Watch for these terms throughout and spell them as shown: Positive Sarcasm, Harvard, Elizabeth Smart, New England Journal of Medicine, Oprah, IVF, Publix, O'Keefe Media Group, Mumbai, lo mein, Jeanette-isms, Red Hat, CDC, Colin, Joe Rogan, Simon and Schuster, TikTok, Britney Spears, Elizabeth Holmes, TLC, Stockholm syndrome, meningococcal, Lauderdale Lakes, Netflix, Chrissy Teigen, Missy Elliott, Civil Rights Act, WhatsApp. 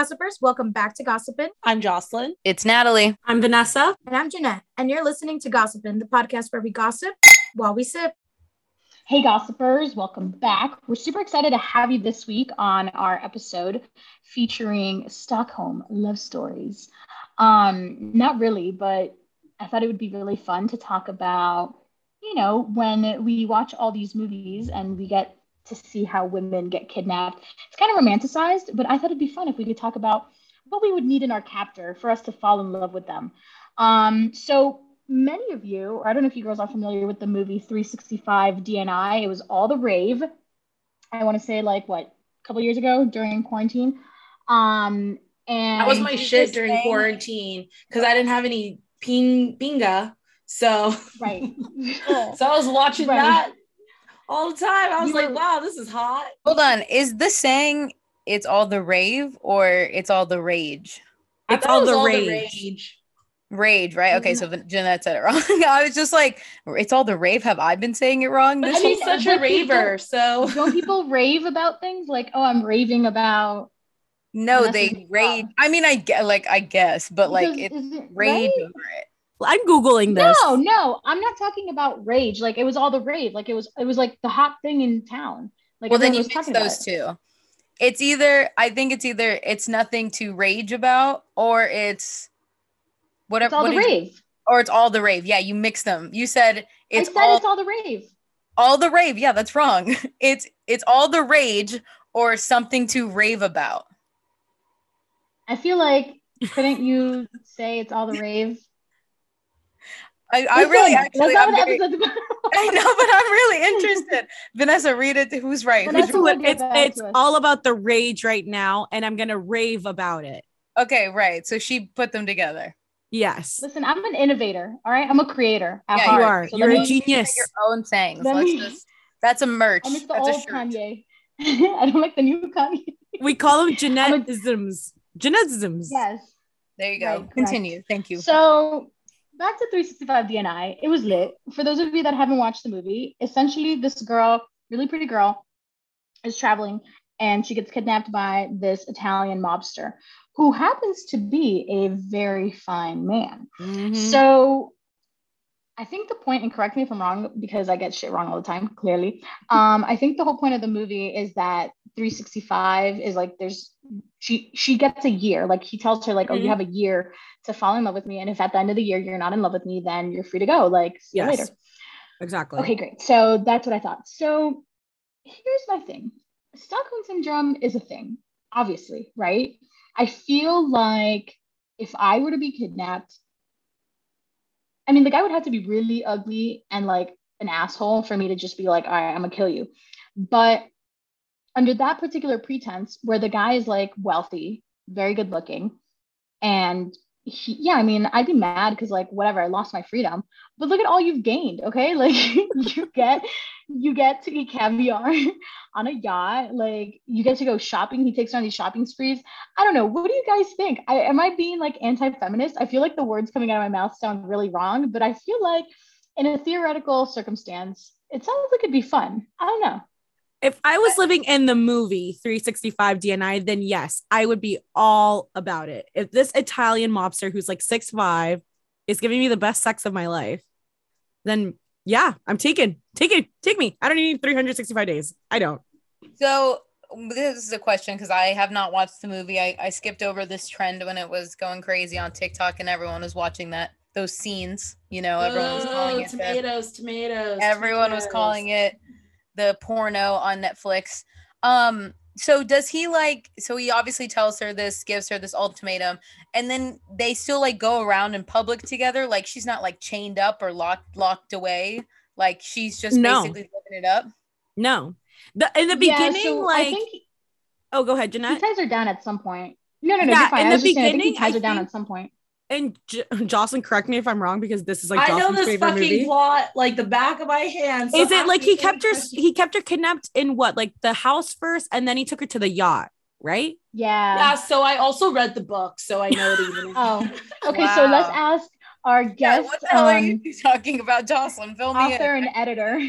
Gossipers, welcome back to Gossipin'. I'm Jocelyn. It's Natalie. I'm Vanessa. And I'm Jeanette. And you're listening to Gossipin', the podcast where we gossip while we sip. Hey Gossipers, welcome back. We're super excited to have you this week on our episode featuring Stockholm love stories. Not really, but I thought it would be really fun to talk about, you know, when we watch all these movies and we get to see how women get kidnapped. It's kind of romanticized, but I thought it'd be fun if we could talk about what we would need in our captor for us to fall in love with them. So many of you, or I don't know if you girls are familiar with the movie 365 DNI. It was all the rave. I want to say a couple years ago during quarantine. And that was my shit during quarantine because I didn't have any pinga. So, right. So I was watching that all the time. I was wow, this is hot. Hold on. Is this saying it's all the rave or it's all the rage? It's all the rage. Rage, right? Okay, so Jeanette said it wrong. I was just like, it's all the rave. Have I been saying it wrong? This is such a raver. So don't people rave about things like, oh, I'm raving about? No, they rage. I mean, I guess, but it's rage over it. I'm Googling this. No, I'm not talking about rage. Like it was all the rave. Like it was like the hot thing in town. Like, well, then you mix those two. It's either, I think it's either it's nothing to rage about or it's whatever, it's all the rave. Or it's all the rave. Yeah, you mix them. You said it's all the rave. All the rave. Yeah, that's wrong. It's all the rage or something to rave about. I feel like, couldn't you say it's all the rave? I know, but I'm really interested. Vanessa, read it. Who's right? Vanessa, it's all about the rage right now, and I'm gonna rave about it. Okay, right. So she put them together. Yes. Listen, I'm an innovator. All right, I'm a creator. You are. So you're a genius. Your own sayings. That's a merch. And it's that's old Kanye. I don't like the new Kanye. We call them Jeanette-isms. Jeanette-isms. Yes. There you go. Right, continue. Thank you. So back to 365 DNI. It was lit. For those of you that haven't watched the movie, essentially this girl, really pretty girl, is traveling and she gets kidnapped by this Italian mobster, who happens to be a very fine man. Mm-hmm. So I think the point, and correct me if I'm wrong, because I get shit wrong all the time, clearly. I think the whole point of the movie is that 365 is like, she gets a year. Like he tells her mm-hmm. You have a year to fall in love with me. And if at the end of the year, you're not in love with me, then you're free to go. See you later. Exactly. Okay, great. So that's what I thought. So here's my thing. Stockholm syndrome is a thing, obviously, right? I feel like if I were to be kidnapped, I mean, I would have to be really ugly and an asshole for me to just be like, all right, I'm gonna kill you. But under that particular pretense where the guy is wealthy, very good looking, and I'd be mad because whatever, I lost my freedom. But look at all you've gained, okay? You get to eat caviar on a yacht. You get to go shopping. He takes her on these shopping sprees. I don't know. What do you guys think? Am I being anti-feminist? I feel like the words coming out of my mouth sound really wrong, but I feel like in a theoretical circumstance, it sounds like it'd be fun. I don't know. If I was living in the movie 365 DNI, then yes, I would be all about it. If this Italian mobster who's 6'5" is giving me the best sex of my life, then yeah, I'm taken. Take me. I don't need 365 days. I don't. So this is a question because I have not watched the movie. I skipped over this trend when it was going crazy on TikTok and everyone was watching those scenes. You know, everyone was calling it tomatoes. Everyone was calling it the porno on Netflix. So does he so he obviously tells her this, gives her this ultimatum, and then they still go around in public together. She's not chained up or locked away. She's just basically living it up. No. In the beginning, oh, go ahead, Jeanette. He ties her down at some point. No, yeah, you're fine. I think he ties her down at some point. And Jocelyn, correct me if I'm wrong, because this is I know this fucking movie plot the back of my hand. So is it he kept her kidnapped in what the house first, and then he took her to the yacht, right? Yeah. Yeah. So I also read the book, so I know it even. Oh, okay. Wow. So let's ask our guest. What the hell are you talking about, Jocelyn? Film author and editor.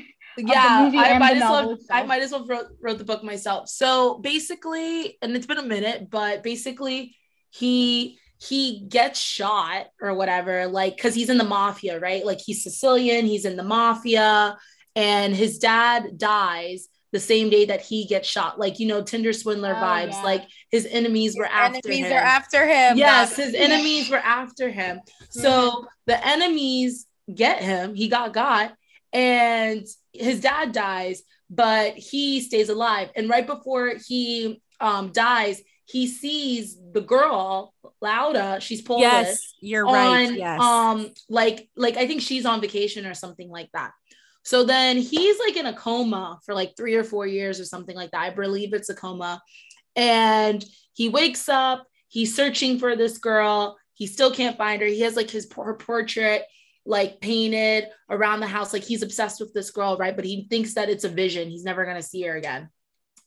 Yeah, I might as well wrote the book myself. So basically, and it's been a minute, but basically he gets shot or whatever, like, because he's in the mafia, right? Like, he's Sicilian, he's in the mafia, and his dad dies the same day that he gets shot, like, you know, Tinder swindler vibes. Yeah. Like, his enemies were after him. Yes, his enemies were after him. So the enemies get him. He got, and his dad dies, but he stays alive. And right before he dies, he sees the girl, Lauda. She's Polish. Yes, you're right. Yes. Like I think she's on vacation or something like that. So then he's like in a coma for like 3 or 4 years or something like that. I believe it's a coma. And he wakes up, he's searching for this girl. He still can't find her. He has like her portrait like painted around the house. Like, he's obsessed with this girl, right? But he thinks that it's a vision. He's never going to see her again.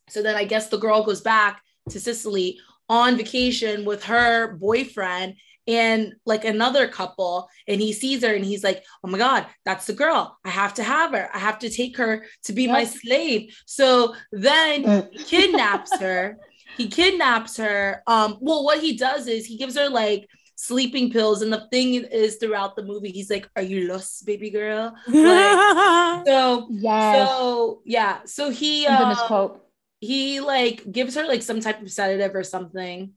So then I guess the girl goes back to Sicily on vacation with her boyfriend and like another couple, and he sees her and he's like, oh my God, that's the girl. I have to have her. I have to take her to be my slave. So then he kidnaps her. Well, what he does is he gives her like sleeping pills, and the thing is throughout the movie he's like, are you lost, baby girl? Like, so he he like gives her like some type of sedative or something.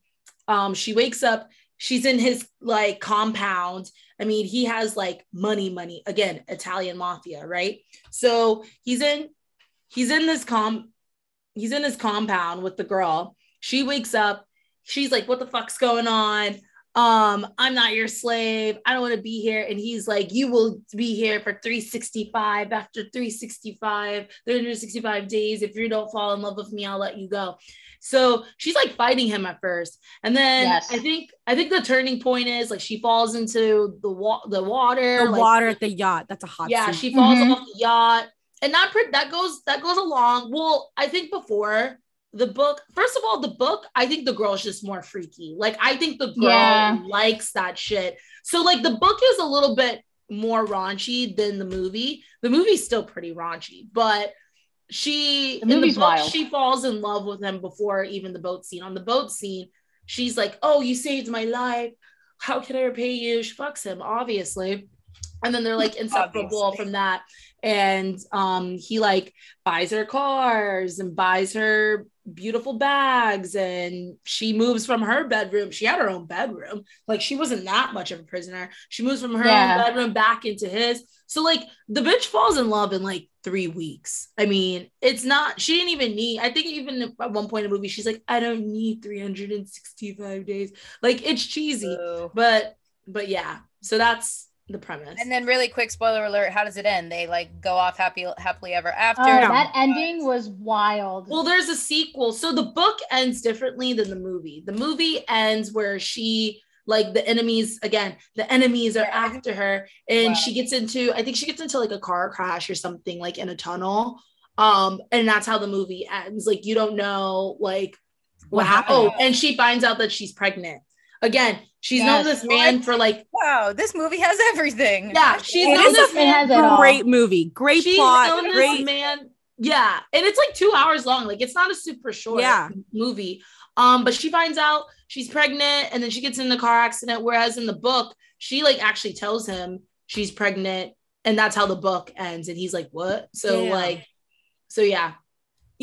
She wakes up, she's in his like compound. I mean, he has like money again, Italian mafia, right? So he's in this compound with the girl. She wakes up, she's like, what the fuck's going on? I'm not your slave. I don't want to be here. And he's like, you will be here for 365. After 365 days, if you don't fall in love with me, I'll let you go. So she's like fighting him at first. And then I think the turning point is like, she falls into the water at the yacht. That's a hot scene. She falls off the yacht, and that goes along. Well, I think before the book, first of all, I think the girl's just more freaky. Like, I think the girl likes that shit. So like, the book is a little bit more raunchy than the movie. The movie's still pretty raunchy, but she falls in love with him before even the boat scene. On the boat scene, she's like, oh, you saved my life. How can I repay you? She fucks him, obviously. And then they're like inseparable from that. And he like buys her cars and buys her beautiful bags, and she moves from her bedroom. She had her own bedroom. Like, she wasn't that much of a prisoner. She moves from her own bedroom back into his. So like, the bitch falls in love in like 3 weeks. I mean, she didn't even need, I think even at one point in the movie, she's like, I don't need 365 days. Like, it's cheesy, but yeah. So that's the premise. And then really quick, spoiler alert, how does it end? They like go off happily ever after. Oh, that ending was wild. Well, there's a sequel. So the book ends differently than the movie. The movie ends where she, like, the enemies are after her, and she gets into like a car crash or something, like in a tunnel. And that's how the movie ends. Like, you don't know like what happened. Oh, and she finds out that she's pregnant. Again, she's known this man for like, wow, this movie has everything. Yeah, she's known this man. Great movie, great plot, great man. Yeah, and it's like 2 hours long. Like, it's not a super short movie. But she finds out she's pregnant, and then she gets in the car accident. Whereas in the book, she like actually tells him she's pregnant, and that's how the book ends. And he's like, "What?" He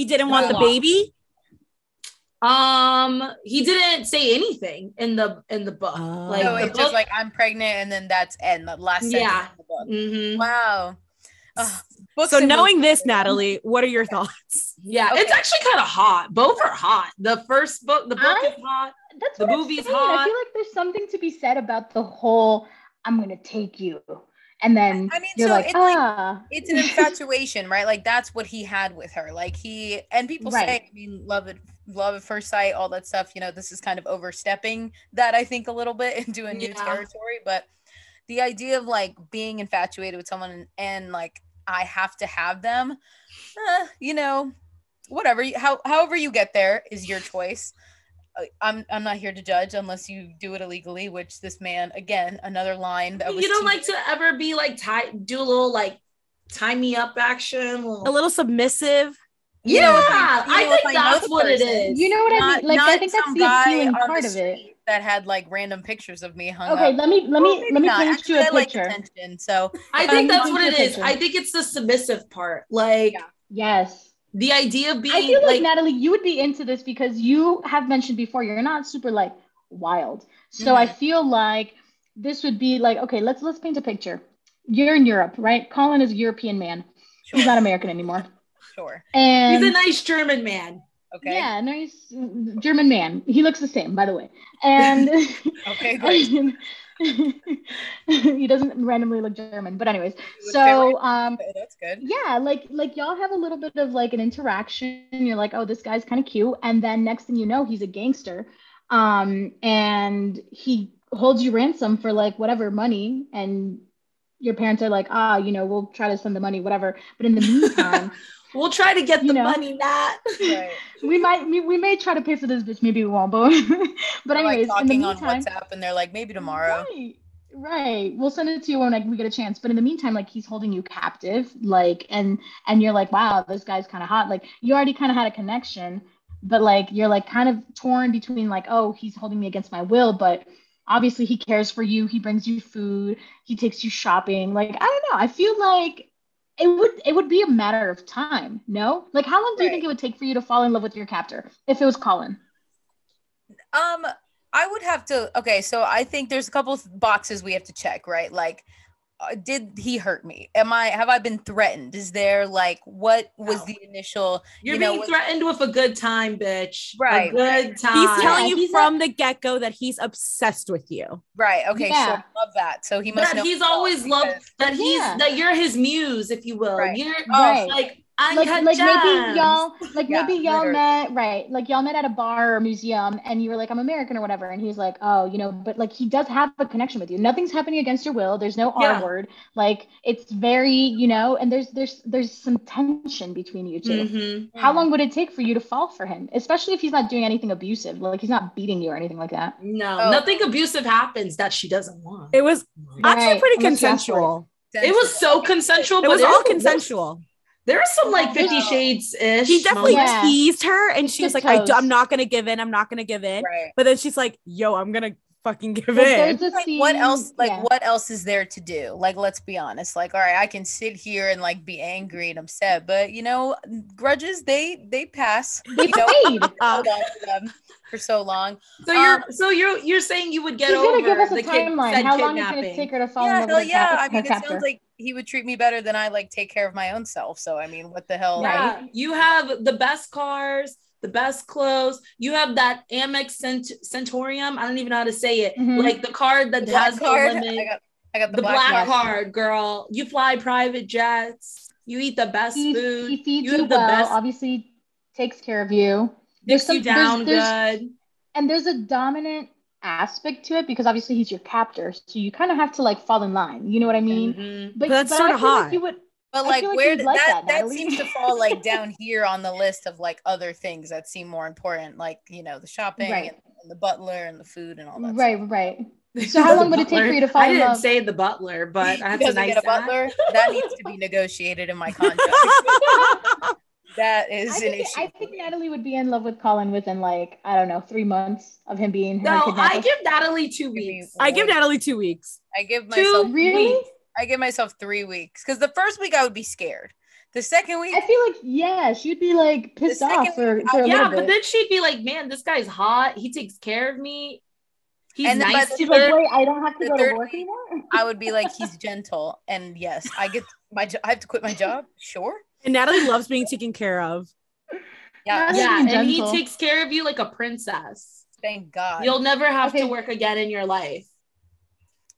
didn't want the baby. He didn't say anything in the book. Like, so it's just like, I'm pregnant, and then that's end. The last sentence in the book. Mm-hmm. Wow. So knowing this, Natalie, what are your thoughts? Yeah, it's actually kind of hot. Both are hot. The book is hot. That's the movie's hot. I feel like there's something to be said about the whole, I'm gonna take you. And then I mean, you're so like, it's an infatuation, right? Like, that's what he had with her. Like, people say, I mean, love at first sight, all that stuff. You know, this is kind of overstepping that, I think, a little bit into a new territory. But the idea of like being infatuated with someone and like, I have to have them, you know, whatever. However you get there is your choice. I'm not here to judge unless you do it illegally, which this man, again, another line that was. You don't like to ever be like tied, do a little like tie me up action, a little submissive. Yeah, you know, I think that's what it is. You know what I mean? Like, I think that's the appealing part of it. That had like random pictures of me hung up. Okay, let me paint you a picture. So I think that's what it is. I think it's the submissive part. Like, yes. The idea being, I feel like Natalie, you would be into this because you have mentioned before you're not super like wild. So I feel like this would be like, okay, let's paint a picture. You're in Europe, right? Colin is a European man. Sure. He's not American anymore. Sure. And he's a nice German man. Okay. Yeah, nice German man. He looks the same, by the way. And okay, great. He doesn't randomly look German, but anyways, so that's good. Yeah, like y'all have a little bit of like an interaction. You're like, oh, this guy's kind of cute, and then next thing you know, he's a gangster, and he holds you ransom for like whatever money, and your parents are like, ah, you know, we'll try to send the money, whatever. But in the meantime, we'll try to get the money. That right. we may try to pay for this bitch. Maybe we won't, but but anyways, like talking in the meantime, on WhatsApp, and they're like, maybe tomorrow. Right. We'll send it to you when like we get a chance. But in the meantime, like he's holding you captive, like and you're like, wow, this guy's kind of hot. Like you already kind of had a connection, but like you're like kind of torn between like, oh, he's holding me against my will, but obviously he cares for you. He brings you food. He takes you shopping. Like I don't know. I feel like. It would be a matter of time, no? Like, how long do you think it would take for you to fall in love with your captor if it was Colin? I would have to. Okay, so I think there's a couple of boxes we have to check, right? Like, did he hurt me? Have I been threatened? Is there like what was the initial? You're being threatened with a good time, bitch. Right, a good time. He's telling you from the get-go that he's obsessed with you. Right. Okay. Yeah. So I love that. So he must. That know he's always loved that that you're his muse, if you will. Right. You're like. Like maybe y'all, met, right? Like y'all met at a bar or museum, and you were like, "I'm American" or whatever, and he's like, "Oh, you know," but like he does have a connection with you. Nothing's happening against your will. There's no R word. Like it's very, you know, and there's some tension between you two. Mm-hmm. How long would it take for you to fall for him, especially if he's not doing anything abusive? Like he's not beating you or anything like that. No, nothing abusive happens that she doesn't want. It was actually pretty consensual. It was so consensual. It was all consensual. There are some like 50 Shades-ish. He definitely teased her, and she was like, I'm not going to give in. I'm not going to give in. Right. But then she's like, yo, I'm going to fucking give in. Like, what else? Like, what else is there to do? Like, let's be honest. Like, all right, I can sit here and like be angry and upset, but you know, grudges, they pass. They fade. Hold on to them for so long. So you're saying you would get over the timeline. He's going to give us a timeline. How long is it going to take her to fall in love with I mean, it sounds like he would treat me better than I like take care of my own self. So I mean, what the hell? Yeah, right? You have the best cars, the best clothes. You have that Amex Centurium. I don't even know how to say it. Mm-hmm. Like the card that has no limit. I got the black card, girl. You fly private jets. You eat the best food. He feeds you the best. Obviously, takes care of you. Dicks you down good. And there's a dominant aspect to it because obviously he's your captor, so you kind of have to like fall in line, you know what I mean? Mm-hmm. But that's sort of hard. But like where did that seems to fall like down here on the list of like other things that seem more important, like you know the shopping and the butler and the food and all that stuff. Right. So how long would it take for you to fall in love? I didn't say the butler, but I have to get a butler. That needs to be negotiated in my contract. That is an issue. I think Natalie would be in love with Colin within like, I don't know, 3 months of him being. No, I give Natalie 2 weeks. I give myself 2 weeks. I give myself 3 weeks because the first week I would be scared. The second week, I feel like she'd be like pissed off for a little bit. But then she'd be like, man, this guy's hot. He takes care of me. He's nice. She's like, wait, I don't have to go to work anymore. I would be like, he's gentle, and yes, I have to quit my job. Sure. And Natalie loves being taken care of. Yeah, and he takes care of you like a princess. Thank God. You'll never have to work again in your life.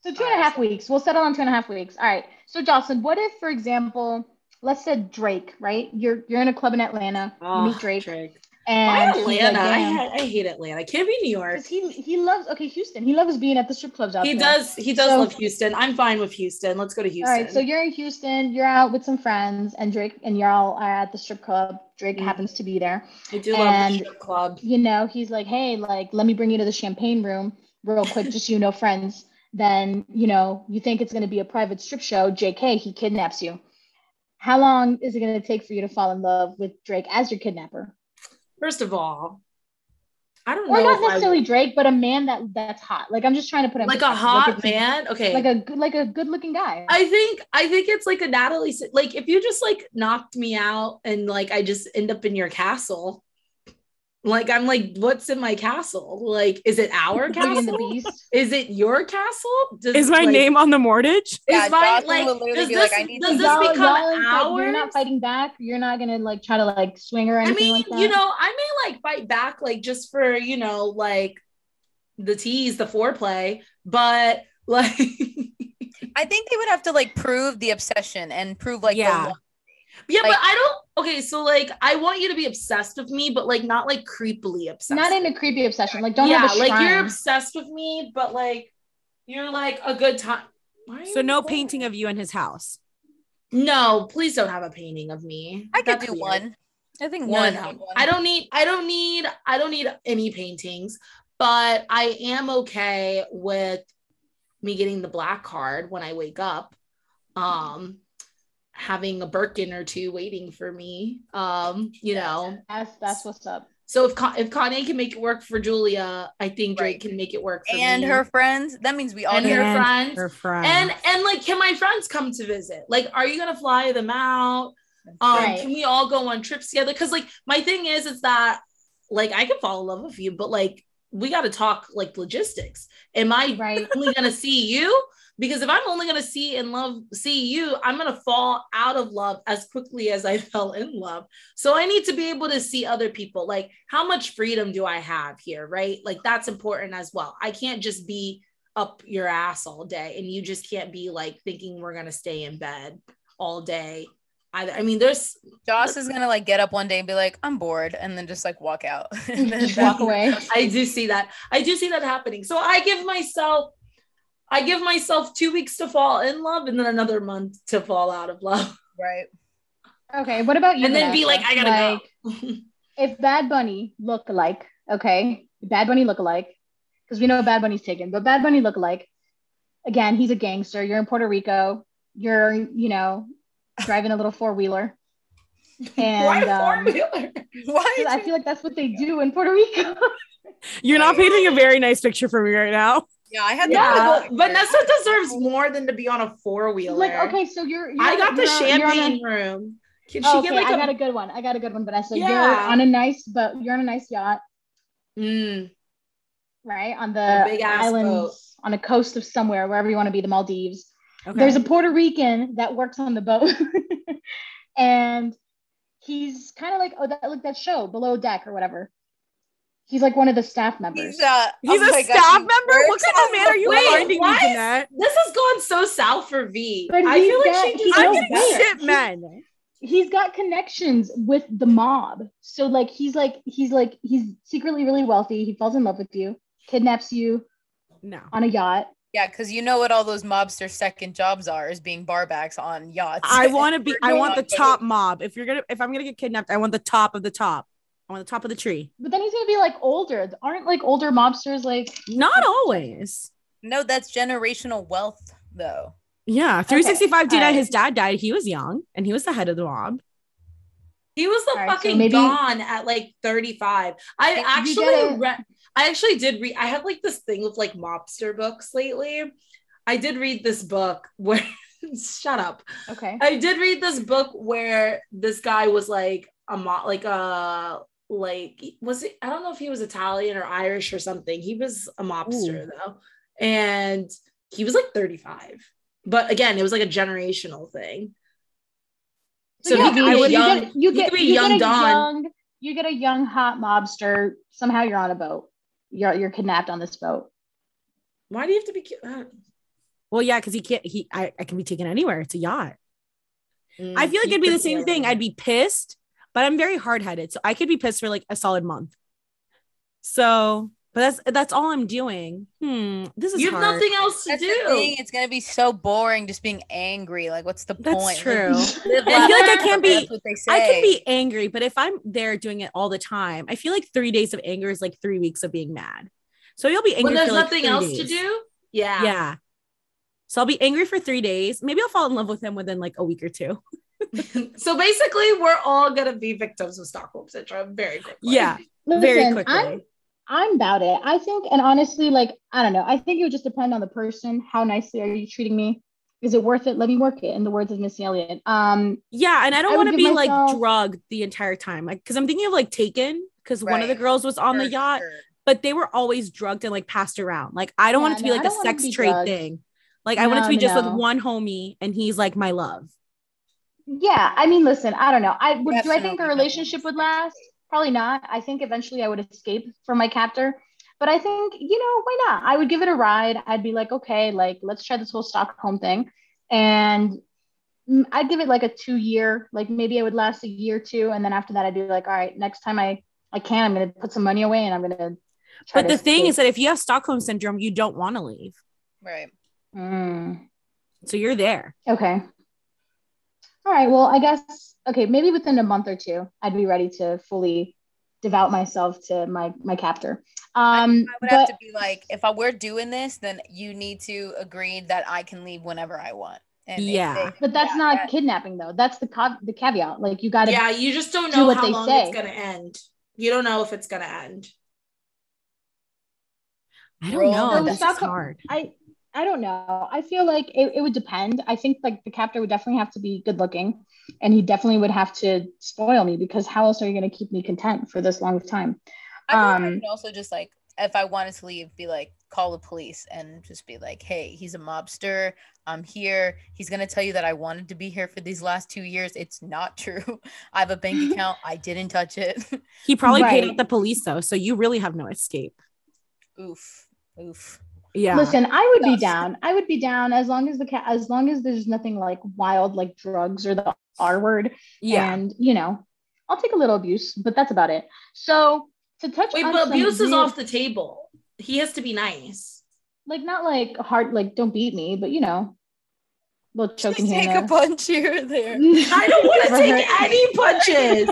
So 2.5 weeks. We'll settle on 2.5 weeks. All right. So Jocelyn, what if, for example, let's say Drake, right? You're in a club in Atlanta. You meet Drake. And Atlanta, I hate Atlanta. I can't be New York. He loves Houston. He loves being at the strip clubs out there. He does love Houston. I'm fine with Houston. Let's go to Houston. All right, so you're in Houston. You're out with some friends, and Drake and y'all are at the strip club. Drake happens to be there. I do love the strip club. You know, he's like, hey, like, let me bring you to the champagne room real quick, just you know, friends. Then you know, you think it's going to be a private strip show. JK, he kidnaps you. How long is it going to take for you to fall in love with Drake as your kidnapper? First of all, I don't know. Or not necessarily Drake, but a man that's hot. Like, I'm just trying to put him like a hot man. Okay. Like a good looking guy. I think it's like a Natalie. Like, if you just like knocked me out and like I just end up in your castle, like I'm like, what's in my castle? Like, is it our castle? Is it your castle? Is my name on the mortgage? Yeah, is my does this become ours? You're not fighting back. You're not gonna like try to like swing her. Or anything like that? You know, I may like fight back, like just for you know, like the tease, the foreplay, but like, I think they would have to like prove the obsession and prove like but I don't. Okay, so like, I want you to be obsessed with me, but like not like creepily obsessed. Not in a creepy obsession. Like, don't have a shrine. Like you're obsessed with me, but like you're like a good time. So no painting of you in his house. No, please don't have a painting of me. I could do one. I think one. I don't need any paintings. But I am okay with me getting the black card when I wake up. Having a Birkin or two waiting for me, you know. That's what's up. So if Kanye can make it work for Julia, I think Drake can make it work for me. Her friends. That means we all and her friends. And like, can my friends come to visit? Like, are you gonna fly them out? Can we all go on trips together? Because like, my thing is that like I can fall in love with you, but like we got to talk like logistics. Am I only gonna see you? Because if I'm only going to see you, I'm going to fall out of love as quickly as I fell in love. So I need to be able to see other people. Like, how much freedom do I have here, right? Like, that's important as well. I can't just be up your ass all day, and you just can't be like thinking we're going to stay in bed all day either. I mean, Joss is going to like get up one day and be like, I'm bored. And then just like walk out and then walk away. I do see that happening. So I give myself 2 weeks to fall in love and then another month to fall out of love. Right. Okay. What about you? And then be like, I gotta go. If Bad Bunny look-alike, okay. Bad Bunny look-alike, because we know Bad Bunny's taken, but Bad Bunny look-alike, again, he's a gangster. You're in Puerto Rico. You're, you know, driving a little four-wheeler. And, why four-wheeler? Why? I feel like that's what they do in Puerto Rico. You're not painting a very nice picture for me right now. Yeah, I had but Vanessa deserves more than to be on a four-wheeler. Like, okay, so you're on the champagne room. I got a good one. I got a good one, Vanessa. Yeah. You're on a nice yacht. Mm. Right? On the big islands, on a coast of somewhere, wherever you want to be, the Maldives. Okay. There's a Puerto Rican that works on the boat. And he's kind of like, that show, Below Deck or whatever. He's like one of the staff members. He's a staff member? What kind of man are you finding me, Jeanette? This has gone so south for V. But I feel like she just knows shit, man. He's got connections with the mob. So like, he's secretly really wealthy. He falls in love with you, kidnaps you on a yacht. Yeah, because you know what all those mobsters' second jobs are is being barbacks on yachts. I want the top mob. If I'm gonna get kidnapped, I want the top of the top. On the top of the tree. But then he's going to be like older. Aren't like older mobsters like... Not always. No, that's generational wealth though. Yeah. 365 DNI, his dad died. He was young and he was the head of the mob. He was the Don at like 35. I had like this thing with like mobster books lately. I did read this book where... Shut up. Okay. I did read this book where this guy was like, I don't know if he was Italian or Irish or something. He was a mobster though, and he was like 35. But again, it was like a generational thing. So yeah, you get a young hot mobster. Somehow you're on a boat. You're kidnapped on this boat. Why do you have to be? Well, yeah, because he can't. I can be taken anywhere. It's a yacht. I feel like it'd be the same thing. I'd be pissed. But I'm very hard-headed, so I could be pissed for like a solid month. So, but that's all I'm doing. This is you have hard. Nothing else to that's do. The thing. It's gonna be so boring just being angry. Like, what's the point? That's true. I feel like I can be angry, but if I'm there doing it all the time, I feel like 3 days of anger is like 3 weeks of being mad. So you'll be angry. When there's nothing else to do. Yeah. So I'll be angry for 3 days. Maybe I'll fall in love with him within like a week or two. So basically, we're all going to be victims of Stockholm syndrome very quickly. Yeah, listen, very quickly. I'm about it. I think, and honestly, like, I don't know. I think it would just depend on the person. How nicely are you treating me? Is it worth it? Let me work it, in the words of Missy Elliott. Yeah, and I don't want to be like drugged the entire time. Like, because I'm thinking of like Taken, because one of the girls was on the yacht, but they were always drugged and like passed around. Like, I don't want it to be like a sex trade thing. Like, I want it to be just with one homie and he's like my love. Yeah, I mean, listen, I don't know. Do I think a relationship would last? Probably not. I think eventually I would escape from my captor. But I think, you know, why not? I would give it a ride. I'd be like, okay, like, let's try this whole Stockholm thing. And I'd give it like a 2-year, like maybe I would last a year or two. And then after that, I'd be like, all right, next time I can, I'm going to put some money away and I'm going to try to escape. Thing is that if you have Stockholm syndrome, you don't want to leave. Right. Mm. So you're there. Okay. All right. Well, I guess, okay, maybe within a month or two, I'd be ready to fully devote myself to my captor. I would have to be like, if we're doing this, then you need to agree that I can leave whenever I want. And but that's not kidnapping though. That's the caveat. Like you got to. Yeah, you just don't know how long it's going to end. You don't know if it's going to end. I don't know. That's hard. I don't know. I feel like it would depend. I think like the captor would definitely have to be good looking and he definitely would have to spoil me because how else are you going to keep me content for this long of time? I could also just like, if I wanted to leave, be like, call the police and just be like, hey, he's a mobster. I'm here. He's going to tell you that I wanted to be here for these last 2 years. It's not true. I have a bank account. I didn't touch it. He probably paid out the police though. So you really have no escape. Oof. Yeah. Listen, I would be down. I would be down as long as there's nothing like wild, like drugs or the R word. Yeah. And you know, I'll take a little abuse, but that's about it. So to touch on but abuse is off the table. He has to be nice. Like not like hard, like don't beat me, but you know, we'll choke him. Take a punch here or there. I don't want to take any punches.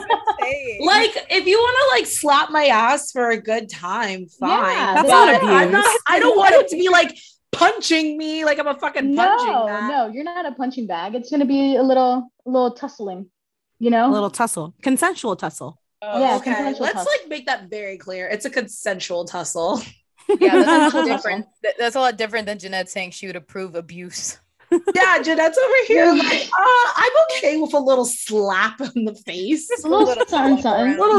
Like if you want to like slap my ass for a good time, fine. Yeah, that's not abuse. I don't want it to be like punching me like I'm a fucking punching bag. No, you're not a punching bag. It's gonna be a little tussling, you know? A little tussle. Consensual tussle. Oh, yeah, okay. Let's make that very clear. It's a consensual tussle. Yeah, that's a different. That's a lot different than Jeanette saying she would approve abuse. Yeah, Jeanette's over here like, I'm okay with a little slap in the face. A little something,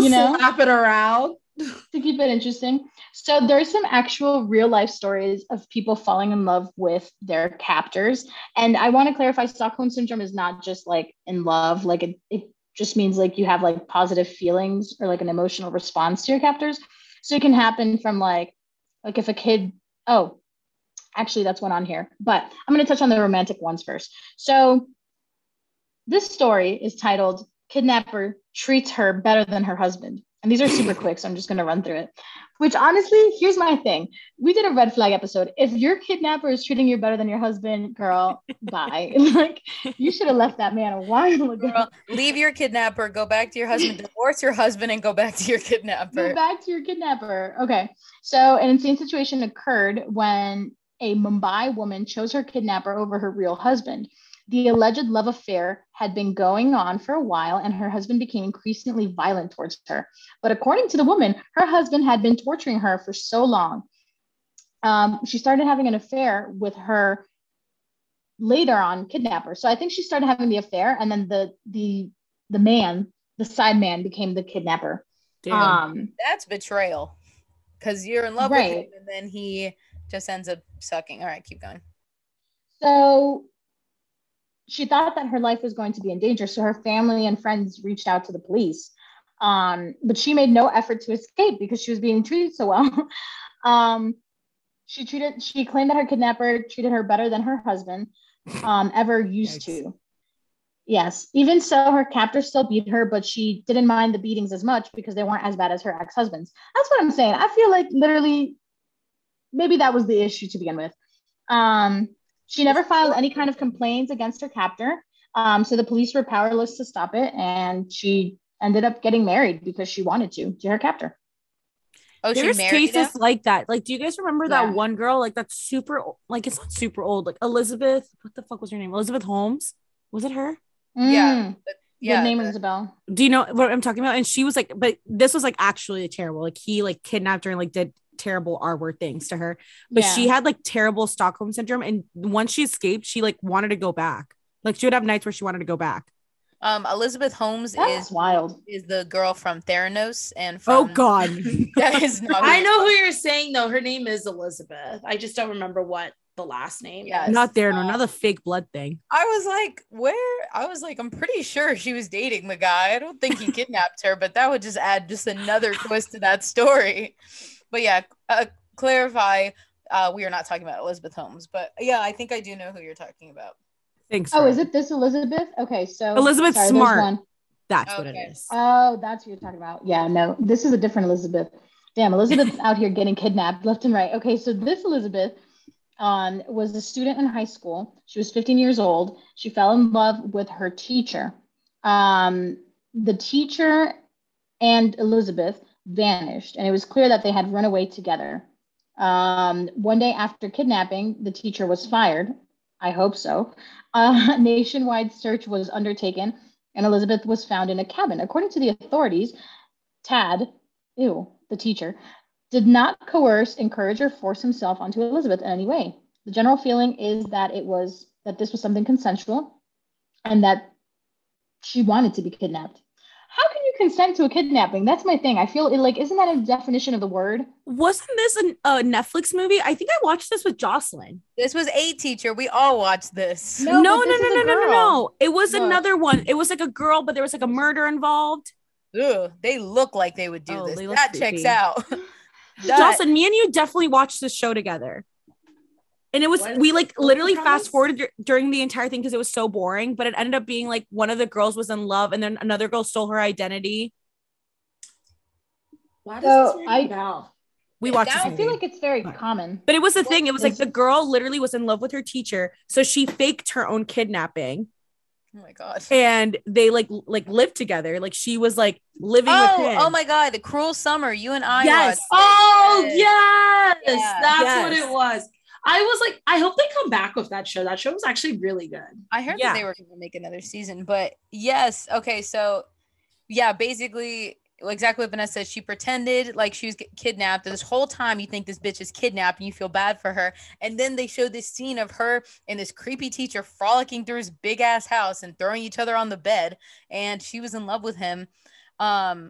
you know? Slap it around. To keep it interesting. So there's some actual real life stories of people falling in love with their captors. And I want to clarify, Stockholm syndrome is not just like in love. Like it just means like you have like positive feelings or like an emotional response to your captors. So it can happen from like if a kid, actually, that's one on here, but I'm going to touch on the romantic ones first. So this story is titled Kidnapper Treats Her Better Than Her Husband. And these are super quick, so I'm just going to run through it, which honestly, here's my thing. We did a red flag episode. If your kidnapper is treating you better than your husband, girl, bye. Like you should have left that man a while ago. Girl, leave your kidnapper, go back to your husband, divorce your husband and go back to your kidnapper. Go back to your kidnapper. Okay. So an insane situation occurred when a Mumbai woman chose her kidnapper over her real husband. The alleged love affair had been going on for a while, and her husband became increasingly violent towards her. But according to the woman, her husband had been torturing her for so long. She started having an affair with her later on kidnapper. So I think she started having the affair, and then the man, the side man, became the kidnapper. Damn, that's betrayal, because you're in love with him, and then he just ends up sucking. All right, keep going. So she thought that her life was going to be in danger. So her family and friends reached out to the police. But she made no effort to escape because she was being treated so well. She claimed that her kidnapper treated her better than her husband ever used to. Yes. Even so, her captor still beat her, but she didn't mind the beatings as much because they weren't as bad as her ex-husband's. That's what I'm saying. I feel like literally maybe that was the issue to begin with. She never filed any kind of complaints against her captor. So the police were powerless to stop it. And she ended up getting married because she wanted to her captor. Oh, there's cases like that. Like, do you guys remember that one girl? Like that's super, like, it's not super old. Like Elizabeth, what the fuck was her name? Elizabeth Holmes. Was it her? Yeah. Yeah, the name is Isabel. Do you know what I'm talking about? And she was like, but this was like actually terrible. Like he like kidnapped her and like did terrible R-word things to her. But she had like terrible Stockholm syndrome. And once she escaped, she like wanted to go back. Like she would have nights where she wanted to go back. Elizabeth Holmes is the girl from Theranos and from that is not I know who you're saying though. Her name is Elizabeth. I just don't remember what the last name. Yeah, not there. Another fake blood thing. I was like, where? I was like, I'm pretty sure she was dating the guy. I don't think he kidnapped her, but that would just add just another twist to that story. But yeah, clarify. We are not talking about Elizabeth Holmes, but yeah, I think I do know who you're talking about. Thanks. Oh, is it this Elizabeth? Okay, so Elizabeth Smart. That's what it is. Oh, that's what you're talking about. Yeah, no, this is a different Elizabeth. Damn, Elizabeth's out here getting kidnapped left and right. Okay, so this Elizabeth was a student in high school. She was 15 years old. She fell in love with her teacher. The teacher and Elizabeth vanished, and it was clear that they had run away together. One day after kidnapping, the teacher was fired. I hope so. A nationwide search was undertaken, and Elizabeth was found in a cabin. According to the authorities, Tad, the teacher, did not coerce, encourage, or force himself onto Elizabeth in any way. The general feeling is that this was something consensual and that she wanted to be kidnapped. How can you consent to a kidnapping? That's my thing. I feel like, isn't that a definition of the word? Wasn't this a Netflix movie? I think I watched this with Jocelyn. This was A Teacher. We all watched this. No. It was another one. It was like a girl, but there was like a murder involved. Ew, they look like they would do this. That checks out. Jocelyn, me and you definitely watched this show together, and it was we like literally fast forwarded during the entire thing because it was so boring. But it ended up being like one of the girls was in love, and then another girl stole her identity. Why does this ring a bell? We watched. I feel like it's very common. But it was the thing. It was like the girl literally was in love with her teacher, so she faked her own kidnapping. Oh my god! And they like lived together. Like she was like living with him. Oh my god! The Cruel Summer. You and I. Yes. Oh yes. That's what it was. I was like, I hope they come back with that show. That show was actually really good. I heard that they were going to make another season, but yes. Okay. So yeah, basically exactly what Vanessa said. She pretended like she was kidnapped. This whole time you think this bitch is kidnapped and you feel bad for her. And then they showed this scene of her and this creepy teacher frolicking through his big ass house and throwing each other on the bed. And she was in love with him. I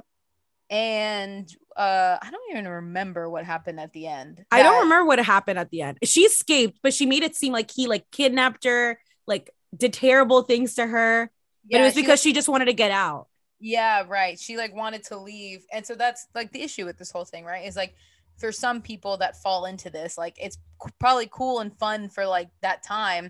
don't even remember what happened at the end. I don't remember what happened at the end. She escaped, but she made it seem like he like kidnapped her, like did terrible things to her. Yeah, but it was because she just wanted to get out. Yeah, right. She like wanted to leave. And so that's like the issue with this whole thing, right? Is like for some people that fall into this, like it's probably cool and fun for like that time.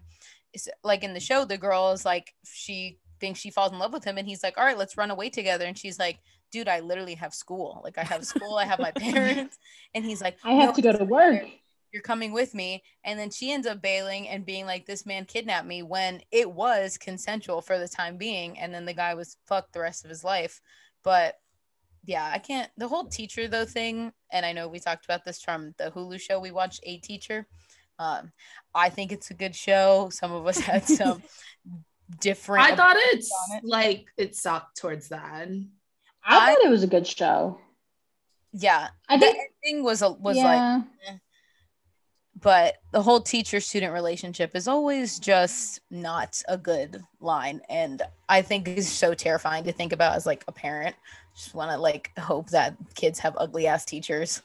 It's like in the show, the girl is like, she thinks she falls in love with him and he's like, all right, let's run away together. And she's like, dude, I literally have school. Like I have school, I have my parents. And he's like, I have to go to work. You're coming with me. And then she ends up bailing and being like, this man kidnapped me when it was consensual for the time being. And then the guy was fucked the rest of his life. But yeah, I can't, the whole teacher though thing. And I know we talked about this from the Hulu show. We watched A Teacher. I think it's a good show. Some of us had some different. I thought it sucked towards that. I thought it was a good show. Yeah. I think the ending was like, eh. But the whole teacher-student relationship is always just not a good line. And I think it's so terrifying to think about as like a parent. Just want to like hope that kids have ugly ass teachers.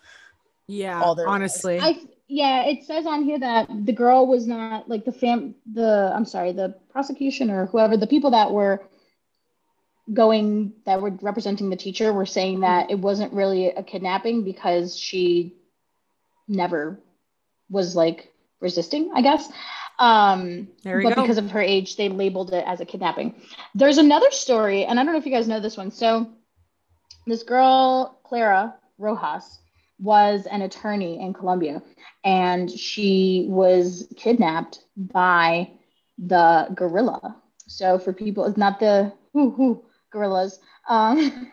Yeah. Honestly. It says on here that the girl was not like the prosecution or whoever, the people that were representing the teacher were saying that it wasn't really a kidnapping because she never was like resisting, I guess. But because of her age, they labeled it as a kidnapping. There's another story, and I don't know if you guys know this one. So this girl, Clara Rojas, was an attorney in Colombia, and she was kidnapped by the guerrilla. So for people, it's not the guerrillas. And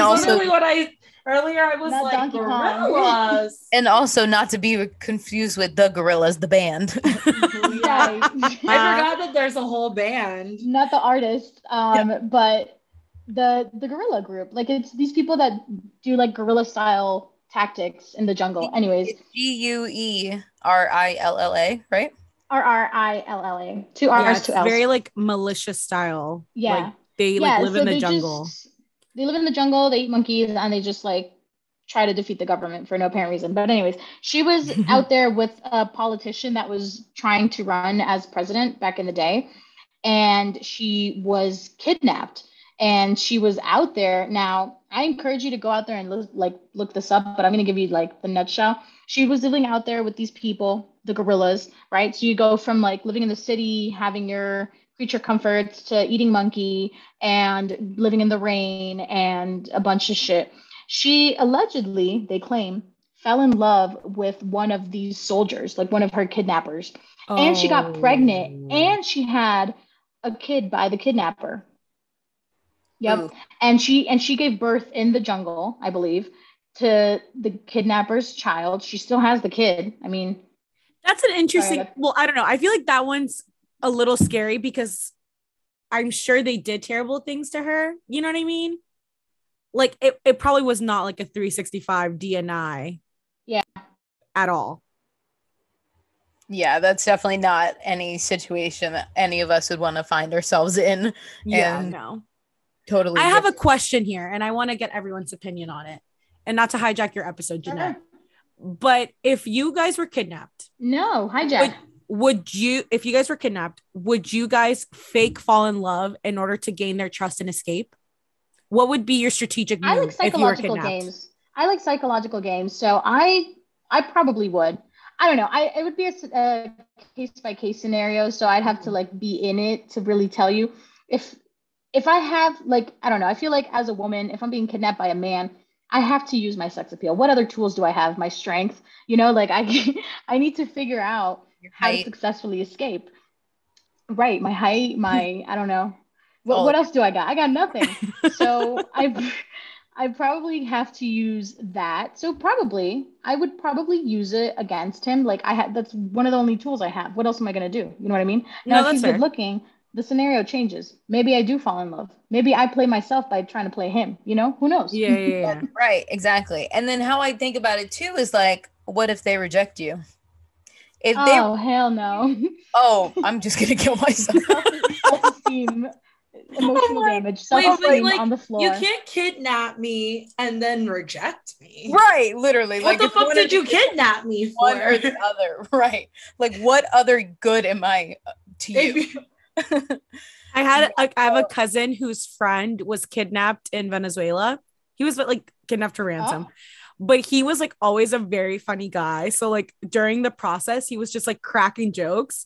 also what I Earlier, I was not like gorillas. And also not to be confused with the Gorillas, the band. Yeah. I forgot that there's a whole band. Not the artist, but the gorilla group. Like, it's these people that do like gorilla style tactics in the jungle. Anyways. Guerrilla, right? Rrilla. Two R's, two L's. Very like militia style. Yeah. Like, they like live in the jungle. They live in the jungle, they eat monkeys, and they just like try to defeat the government for no apparent reason. But anyways, she was out there with a politician that was trying to run as president back in the day. And she was kidnapped and she was out there. Now, I encourage you to go out there and look this up, but I'm going to give you like the nutshell. She was living out there with these people, the gorillas, right? So you go from like living in the city, having your creature comforts to eating monkey and living in the rain and a bunch of shit. She allegedly, they claim, fell in love with one of these soldiers, like one of her kidnappers. Oh. And she got pregnant and she had a kid by the kidnapper. Yep. Oh. And she gave birth in the jungle, I believe, to the kidnapper's child. She still has the kid. I mean, that's an interesting, well, I don't know. I feel like that one's a little scary because I'm sure they did terrible things to her. You know what I mean? Like it probably was not like a 365 DNI. Yeah. At all. Yeah. That's definitely not any situation that any of us would want to find ourselves in. Yeah. No. Totally. I have a question here and I want to get everyone's opinion on it and not to hijack your episode, Jeanette, but if you guys were kidnapped. No, hijack. If you guys were kidnapped, would you guys fake fall in love in order to gain their trust and escape? What would be your strategic move? I like psychological games. So I probably would. I don't know. It would be a case by case scenario. So I'd have to like be in it to really tell you if I have like, I don't know. I feel like as a woman, if I'm being kidnapped by a man, I have to use my sex appeal. What other tools do I have? My strength, you know, like I need to figure out how to successfully escape. Right. My height, I don't know. What else do I got? I got nothing. So I probably have to use that. So I would probably use it against him. Like that's one of the only tools I have. What else am I going to do? You know what I mean? Now, if he's good looking, the scenario changes. Maybe I do fall in love. Maybe I play myself by trying to play him, you know, who knows? Yeah. Right. Exactly. And then how I think about it too, is like, what if they reject you? Hell no. Oh, I'm just going to kill myself. Self-esteem, emotional damage, self-esteem like, on the floor. You can't kidnap me and then reject me. Right, literally. What the fuck did you kidnap me for? One or the other, right. Like, what other good am I to you? I have a cousin whose friend was kidnapped in Venezuela. He was like kidnapped for ransom. Oh. But he was like always a very funny guy. So like during the process, he was just like cracking jokes.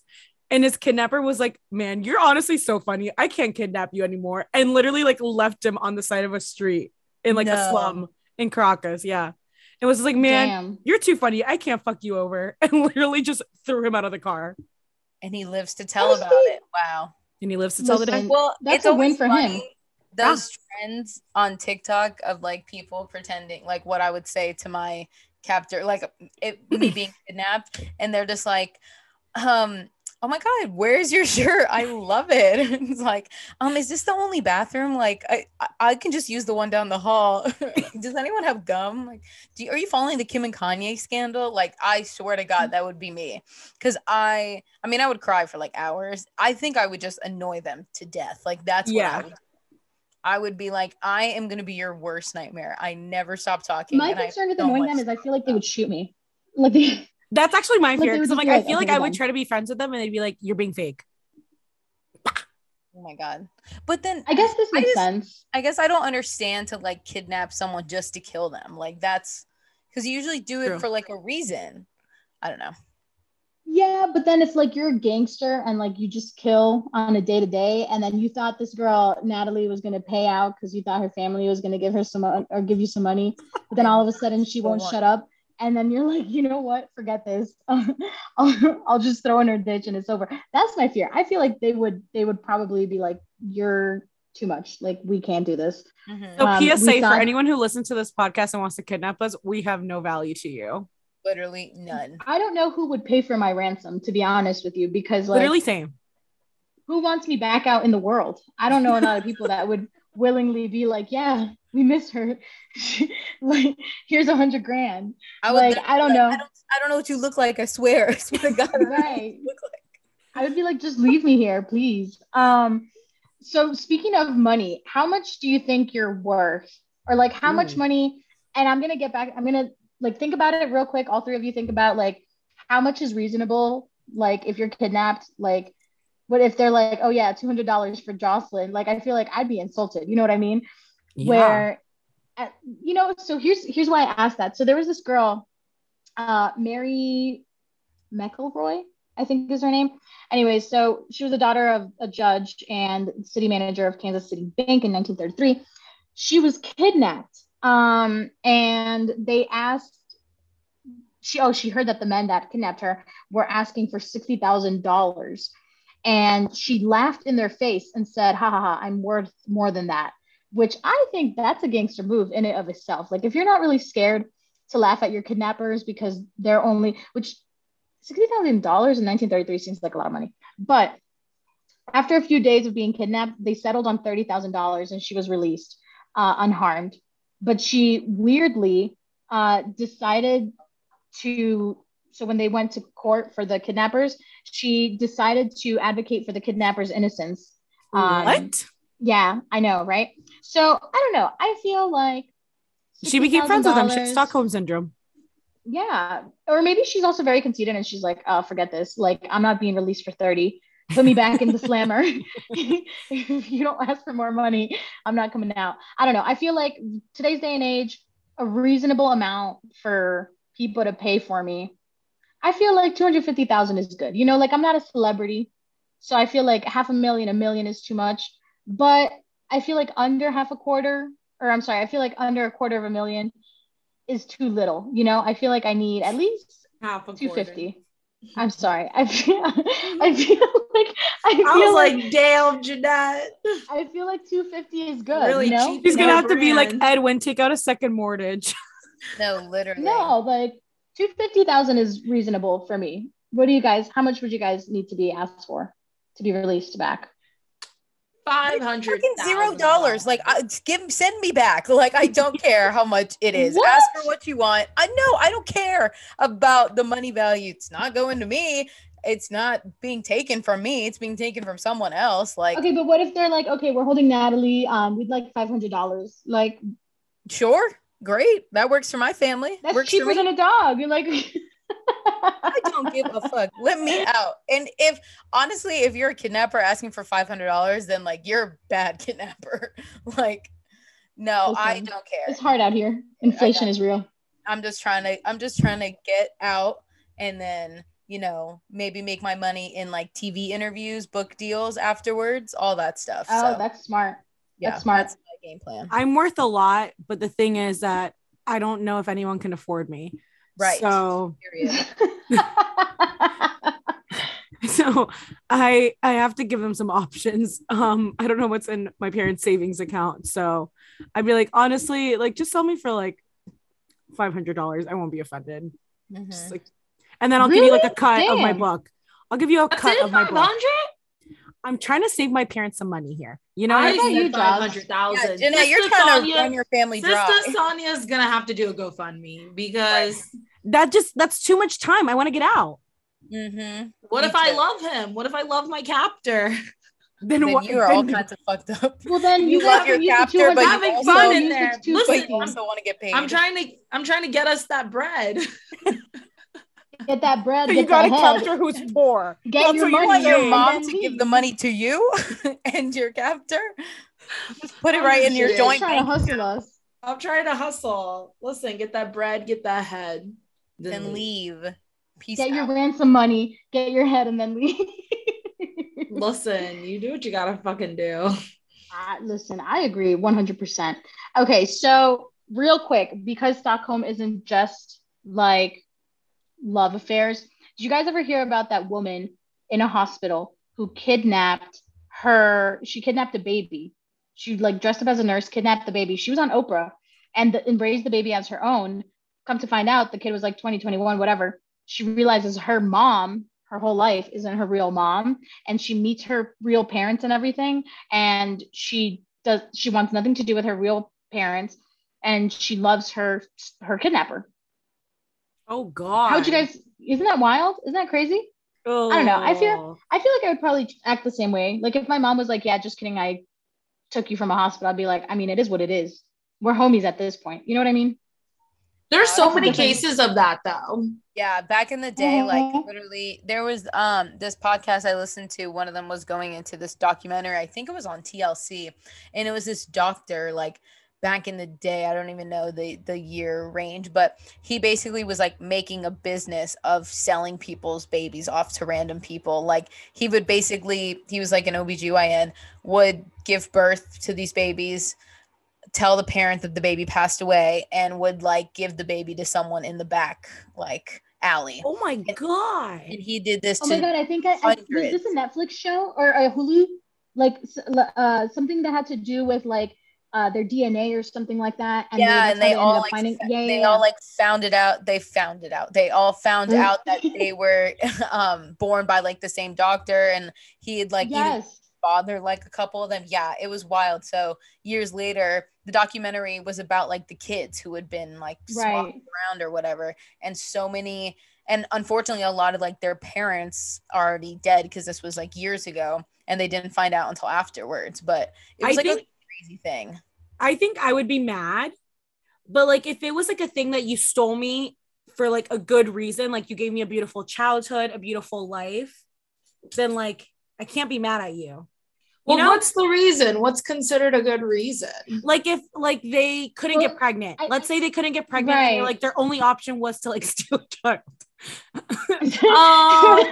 And his kidnapper was like, man, you're honestly so funny. I can't kidnap you anymore. And literally like left him on the side of a street in like a slum in Caracas. Yeah. And was like, man, you're too funny. I can't fuck you over. And literally just threw him out of the car. And he lives to tell about it. Wow. And he lives to tell the day. Well, that's a win for him. Those trends on TikTok of like people pretending like what I would say to my captor, like me being kidnapped, and they're just like, oh my God, where's your shirt? I love it. And it's like, is this the only bathroom? Like I can just use the one down the hall. Does anyone have gum? Like, are you following the Kim and Kanye scandal? Like, I swear to God, that would be me. Cause I mean, I would cry for like hours. I think I would just annoy them to death. Like that's what I would do. I would be like, I am going to be your worst nightmare. I never stop talking. My concern with annoying them is I feel like they would shoot me. Like that's actually my fear. Because I feel like I would try to be friends with them and they'd be like, you're being fake. Oh my God. But then I guess this makes sense. I guess I don't understand to like kidnap someone just to kill them. Like that's because you usually do it for like a reason. I don't know. Yeah, but then it's like you're a gangster and like you just kill on a day-to-day, and then you thought this girl Natalie was going to pay out because you thought her family was going to give her some or give you some money, but then all of a sudden she won't shut up, and then you're like, you know what, forget this. I'll just throw in her ditch and it's over. That's my fear. I feel like they would probably be like, you're too much. Like, we can't do this. Mm-hmm. So PSA for anyone who listens to this podcast and wants to kidnap us, we have no value to you. Literally none. I don't know who would pay for my ransom, to be honest with you, because like, literally same. Who wants me back out in the world? I don't know a lot of people that would willingly be like, yeah, we miss her. Like, here's $100,000. I don't know. I don't know what you look like. I swear to God. Right. Look like. I would be like, just leave me here, please. So speaking of money, how much do you think you're worth, or like how much money? And I'm gonna like think about it real quick. All three of you think about like how much is reasonable. Like if you're kidnapped, like what if they're like, oh yeah, $200 for Jocelyn? Like, I feel like I'd be insulted. You know what I mean? Yeah. Where, you know, so here's why I asked that. So there was this girl, Mary McElroy, I think is her name. Anyway, so she was the daughter of a judge and city manager of Kansas City Bank in 1933. She was kidnapped. And they asked, she heard that the men that kidnapped her were asking for $60,000. And she laughed in their face and said, ha ha ha, I'm worth more than that, which I think that's a gangster move in and of itself. Like, if you're not really scared to laugh at your kidnappers because they're only, which $60,000 in 1933 seems like a lot of money. But after a few days of being kidnapped, they settled on $30,000 and she was released unharmed. But she weirdly decided to, so when they went to court for the kidnappers, she decided to advocate for the kidnappers' innocence. What? Yeah, I know, right? So I don't know. I feel like she became friends with them. She had Stockholm syndrome. Yeah. Or maybe she's also very conceited and she's like, oh, forget this. Like, I'm not being released for 30. Put me back in the slammer. If you don't ask for more money, I'm not coming out. I don't know. I feel like today's day and age, a reasonable amount for people to pay for me, I feel like $250,000 is good. You know, like, I'm not a celebrity, so I feel like $500,000, $1 million is too much. But I feel like I feel like under $250,000 is too little. You know, I feel like I need at least $250,000. I'm sorry. I feel like damn, Jeanette. I feel like $250,000 is good. Really, you know? Cheap. He's gonna have to be like, Edwin, take out a second mortgage. No, literally. No, like $250,000 is reasonable for me. What do you guys? How much would you guys need to be asked for to be released back? $500. Like, send me back. Like, I don't care how much it is. What? Ask for what you want. I don't care about the money value. It's not going to me. It's not being taken from me. It's being taken from someone else. Like, okay, but what if they're like, okay, we're holding Natalie. We'd like $500. Like, sure, great. That works for my family. That's works cheaper than a dog. You're like. I don't give a fuck. Let me out. And if you're a kidnapper asking for $500, then like, you're a bad kidnapper. Like, no, listen, I don't care. It's hard out here. Inflation is real. I'm just trying to get out, and then, you know, maybe make my money in like TV interviews, book deals afterwards, all that stuff. Oh, so, that's smart. Yeah, that's smart. That's my game plan. I'm worth a lot, but the thing is that I don't know if anyone can afford me. Right. So I have to give them some options. I don't know what's in my parents' savings account. So I'd be like, honestly, like, just sell me for like $500. I won't be offended. Mm-hmm. Just, like, and then I'll give you like a cut of my book. I'll give you a cut of my book. I'm trying to save my parents some money here. You know, I said $500,000. Yeah, you're trying to run your family dry. Sister Sonia's gonna have to do a GoFundMe because that's too much time. I want to get out. Mm-hmm. What if I love him? What if I love my captor? Then you are all kinds of fucked up. Well, then you love your captor, but having fun in there. Listen, you also want to get paid. I'm trying to get us that bread. Get that bread. So you got a captor who's poor. Get your money. You want your mom to give the money to you and your captor. Just put it right in your joint. I'm trying to hustle. Listen, get that bread, get that head, then leave. Peace out. Get your ransom money, get your head, and then leave. Listen, you do what you gotta fucking do. Listen, I agree 100%. Okay, so real quick, because Stockholm isn't just like love affairs. Did you guys ever hear about that woman in a hospital who kidnapped a baby She like dressed up as a nurse, kidnapped the baby. She was on Oprah and raised the baby as her own. Come to find out, the kid was like 20, 21, whatever. She realizes her mom, her whole life, isn't her real mom. And she meets her real parents and everything. And she wants nothing to do with her real parents. And she loves her kidnapper. Oh God. How'd you guys, isn't that wild? Isn't that crazy? Oh. I don't know. I feel like I would probably act the same way. Like if my mom was like, yeah, just kidding, I took you from a hospital, I'd be like, I mean, it is what it is. We're homies at this point. You know what I mean? There's so many cases of that though. Yeah. Back in the day, like literally there was this podcast I listened to. One of them was going into this documentary. I think it was on TLC, and it was this doctor, like back in the day, I don't even know the year range, but he basically was like making a business of selling people's babies off to random people. Like he was like an OBGYN, would give birth to these babies, tell the parent that the baby passed away, and would like give the baby to someone in the back, like alley. Oh my God. And he did this. Oh my God. I think was this a Netflix show or a Hulu, like something that had to do with like, their DNA or something like that. And yeah, and they all found it out. They found it out. They all found out that they were born by like the same doctor, and he had like father like a couple of them. Yeah, it was wild. So years later, the documentary was about like the kids who had been like swapped around or whatever, and so many. And unfortunately, a lot of like their parents are already dead because this was like years ago, and they didn't find out until afterwards. But it was crazy thing. I think I would be mad, but like if it was like a thing that you stole me for like a good reason, like you gave me a beautiful childhood, a beautiful life, then like I can't be mad at you. Well, you know? What's the reason? What's considered a good reason? Like if like they couldn't get pregnant. Let's say they couldn't get pregnant, and like their only option was to like steal a child. There's a lot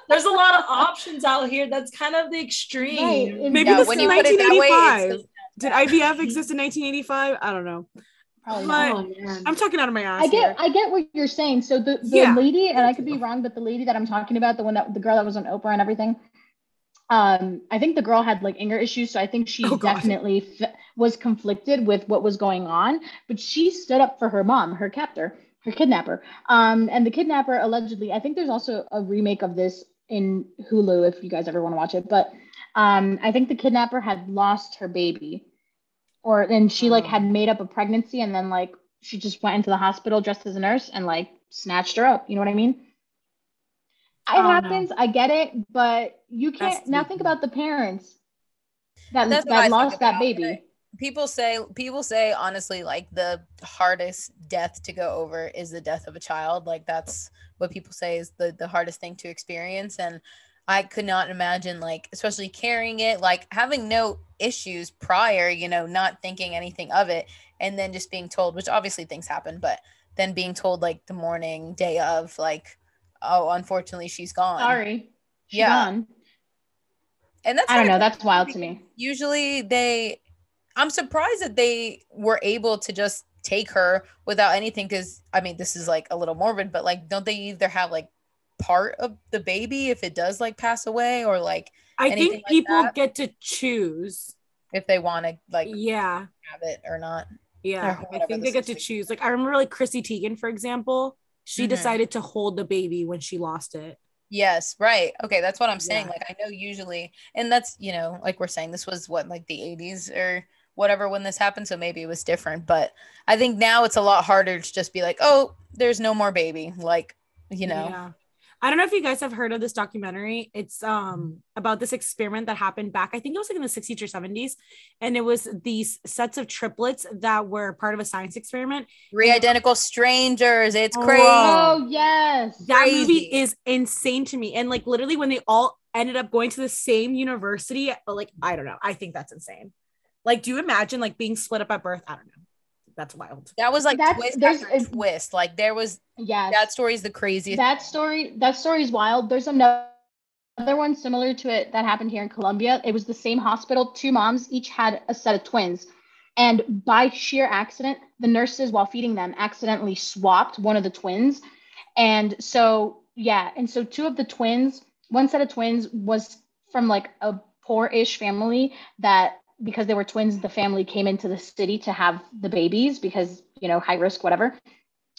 of options out here. That's kind of the extreme. Right. Maybe this is 1985. Did IVF exist in 1985? I don't know. I'm talking out of my ass. I get what you're saying. So the lady, and I could be wrong, but the lady that I'm talking about, the girl that was on Oprah and everything, I think the girl had like anger issues. So I think she definitely was conflicted with what was going on, but she stood up for her mom, her kidnapper. And the kidnapper allegedly, I think there's also a remake of this in Hulu if you guys ever want to watch it. But I think the kidnapper had lost her baby, and she like had made up a pregnancy, and then like she just went into the hospital dressed as a nurse and like snatched her up. You know what I mean? It happens. I get it, but you can't now think about the parents that lost that baby. People say honestly, like the hardest death to go over is the death of a child. Like that's what people say is the hardest thing to experience. And I could not imagine, like, especially carrying it, like having no issues prior, you know, not thinking anything of it, and then just being told, which obviously things happen, but then being told like the morning day of, like, oh, unfortunately she's gone. Sorry. She's gone. And that's, I don't know. That's wild to me. Usually I'm surprised that they were able to just take her without anything. 'Cause I mean, this is like a little morbid, but like, don't they either have like part of the baby if it does like pass away, or like I think people get to choose if they want to like have it or not. Yeah, I think they get to choose. Like I remember like Chrissy Teigen, for example, she decided to hold the baby when she lost it. Yes, right. Okay, that's what I'm saying. Like I know usually, and that's, you know, like we're saying, this was what, like the 80s or whatever when this happened, so maybe it was different, but I think now it's a lot harder to just be like, oh, there's no more baby, like, you know. Yeah. I don't know if you guys have heard of this documentary. It's about this experiment that happened back, I think it was like in the 60s or 70s. And it was these sets of triplets that were part of a science experiment. 3 Identical Strangers. It's crazy. Oh, yes. That movie is insane to me. And like literally when they all ended up going to the same university, like, I don't know. I think that's insane. Like, do you imagine like being split up at birth? I don't know. That's wild. That was like twist after twist. Like there was, that story is the craziest. That story is wild. There's another one similar to it that happened here in Colombia. It was the same hospital, 2 moms, each had a set of twins. And by sheer accident, the nurses, while feeding them, accidentally swapped one of the twins. And so, 2 of the twins, one set of twins was from like a poor-ish family that, because they were twins, the family came into the city to have the babies because, you know, high risk, whatever.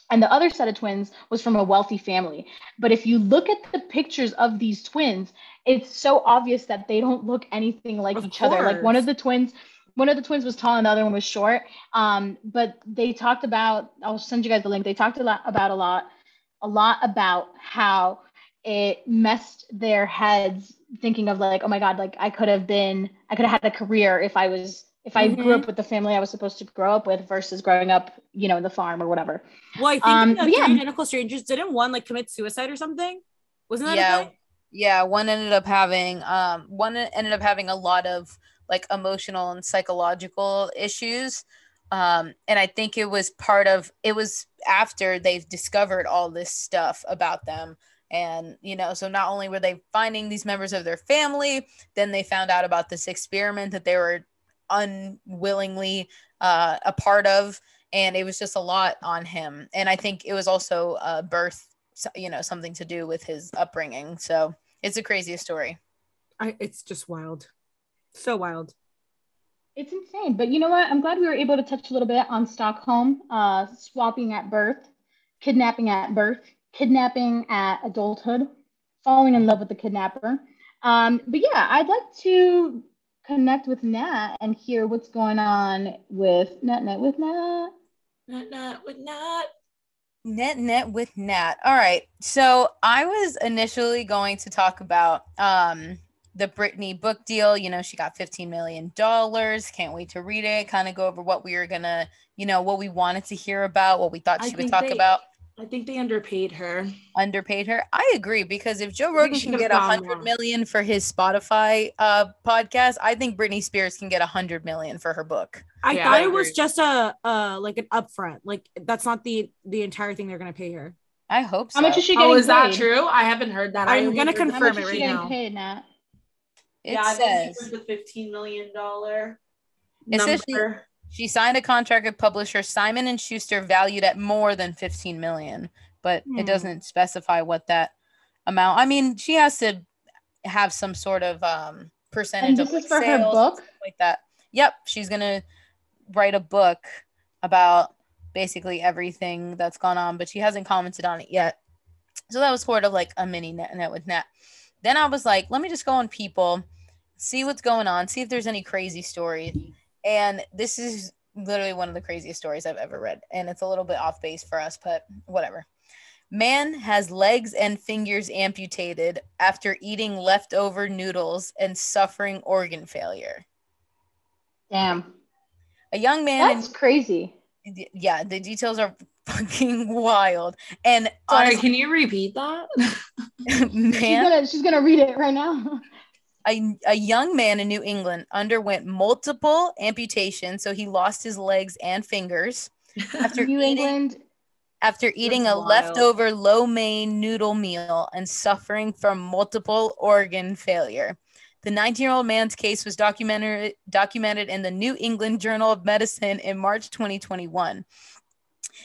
And the other set of twins was from a wealthy family. But if you look at the pictures of these twins, it's so obvious that they don't look anything like each other. Like one of the twins was tall and the other one was short. But they talked about, I'll send you guys the link. They talked a lot about how it messed their heads thinking of like, oh my God, like I could have had a career if I grew up with the family I was supposed to grow up with versus growing up, you know, in the farm or whatever. Well, I think Identical Strangers, didn't one like commit suicide or something? Wasn't that a thing? Yeah, one ended up having a lot of like emotional and psychological issues. And I think it was after they've discovered all this stuff about them. And, you know, so not only were they finding these members of their family, then they found out about this experiment that they were unwillingly a part of. And it was just a lot on him. And I think it was also birth, you know, something to do with his upbringing. So it's the craziest story. It's just wild. So wild. It's insane. But you know what? I'm glad we were able to touch a little bit on Stockholm, swapping at birth, kidnapping at birth, kidnapping at adulthood, falling in love with the kidnapper. But yeah, I'd like to connect with Nat and hear what's going on with Nat. All right. So I was initially going to talk about the Britney book deal. You know, she got $15 million. Can't wait to read it. Kind of go over what we were going to, you know, what we wanted to hear about, what we thought she would talk about. I think they underpaid her. I agree, because if Joe Rogan can get $100 million for his Spotify podcast, I think Britney Spears can get $100 million for her book. I thought it was just like an upfront. Like that's not the entire thing they're gonna pay her. I hope so. How much is she getting paid? Oh, is that true? I haven't heard that. I'm gonna confirm it right now. It says the $15 million. Number. She signed a contract with publisher Simon and Schuster valued at more than $15 million, but it doesn't specify what that amount. I mean, she has to have some sort of percentage of sales, her book? Like that. Yep. She's going to write a book about basically everything that's gone on, but she hasn't commented on it yet. So that was sort of like a mini net with Nat. Then I was like, let me just go on People, see what's going on, see if there's any crazy stories. And this is literally one of the craziest stories I've ever read. And it's a little bit off base for us, but whatever. Man has legs and fingers amputated after eating leftover noodles and suffering organ failure. Damn. A young man. That's crazy. Yeah, the details are fucking wild. And honestly, sorry, can you repeat that? Man, she's gonna read it right now. A young man in New England underwent multiple amputations, so he lost his legs and fingers after eating a leftover lo mein noodle meal and suffering from multiple organ failure. The 19-year-old man's case was documented in the New England Journal of Medicine in March 2021.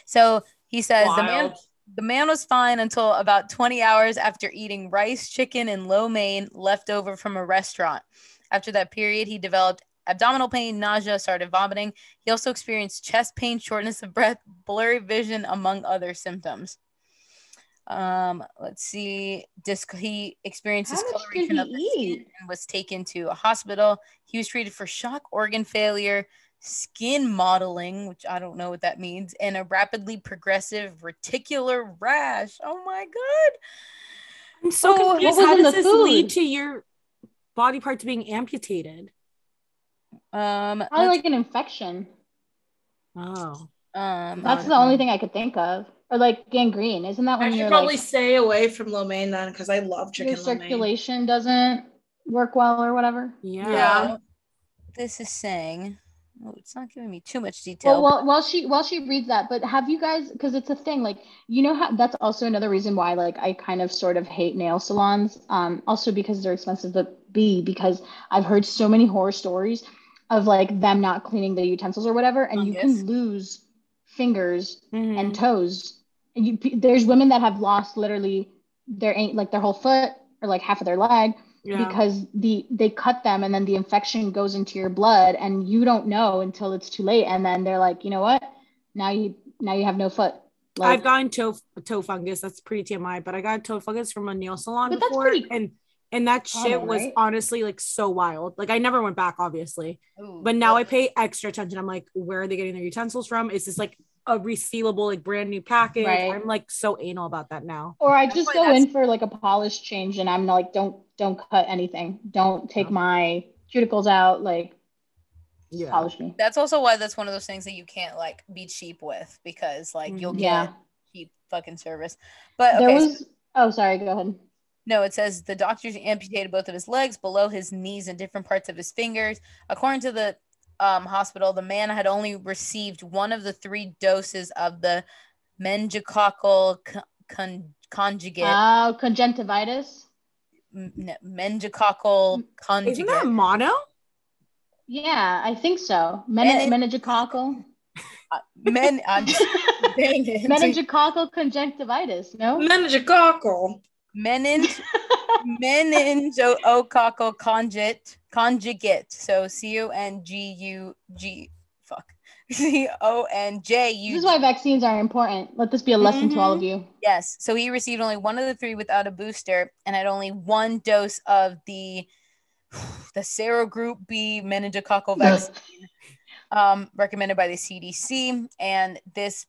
So he says the man was fine until about 20 hours after eating rice, chicken, and lo mein left over from a restaurant. After that period, he developed abdominal pain, nausea, started vomiting. He also experienced chest pain, shortness of breath, blurry vision, among other symptoms. Let's see. He experienced discoloration of the skin and was taken to a hospital. He was treated for shock organ failure, skin modeling, which I don't know what that means, and a rapidly progressive reticular rash. Oh my God. I'm so confused. How does this lead to your body parts being amputated? Probably like an infection. Oh. That's the only thing I could think of. Or like gangrene. Isn't that when I should probably stay away from lo mein then, because I love chicken lo mein. Circulation doesn't work well or whatever. Yeah. This is saying... Oh, it's not giving me too much detail. Well, while she reads that, but have you guys, because it's a thing, like, you know how that's also another reason why, like, I kind of sort of hate nail salons, also because they're expensive, but B, because I've heard so many horror stories of, like, them not cleaning the utensils or whatever, and you can lose fingers and toes. And there's women that have lost literally their whole foot or, like, half of their leg Yeah. Because they cut them and then the infection goes into your blood and you don't know until it's too late. And then they're like, you know what? Now you have no foot. Like, I've gotten toe fungus. That's pretty TMI, but I got toe fungus from a nail salon before. And that shit was honestly like so wild. Like I never went back, obviously, but now I pay extra attention. I'm like, where are they getting their utensils from? Is this like a resealable, like brand new package? Right. I'm like so anal about that now. Or I just go in for like a polish change and I'm like, don't cut anything. Don't take my cuticles out. Like, yeah. Polish me. That's also why that's one of those things that you can't like be cheap with, because like you'll get cheap fucking service. But okay, there was, sorry, go ahead. No, it says the doctors amputated both of his legs, below his knees, and different parts of his fingers. According to the hospital, the man had only received one of the 3 doses of the meningococcal conjugate. Oh, conjunctivitis? No, meningococcal conjugate. Isn't that mono? Yeah, I think so. Meningococcal. Meningococcal conjunctivitis, no? Meningococcal. Meningococcal conjugate. So C-O-N-J-U. This is why vaccines are important. Let this be a lesson to all of you. Yes. So he received only one of the 3 without a booster and had only one dose of the serogroup B meningococcal vaccine recommended by the CDC. And the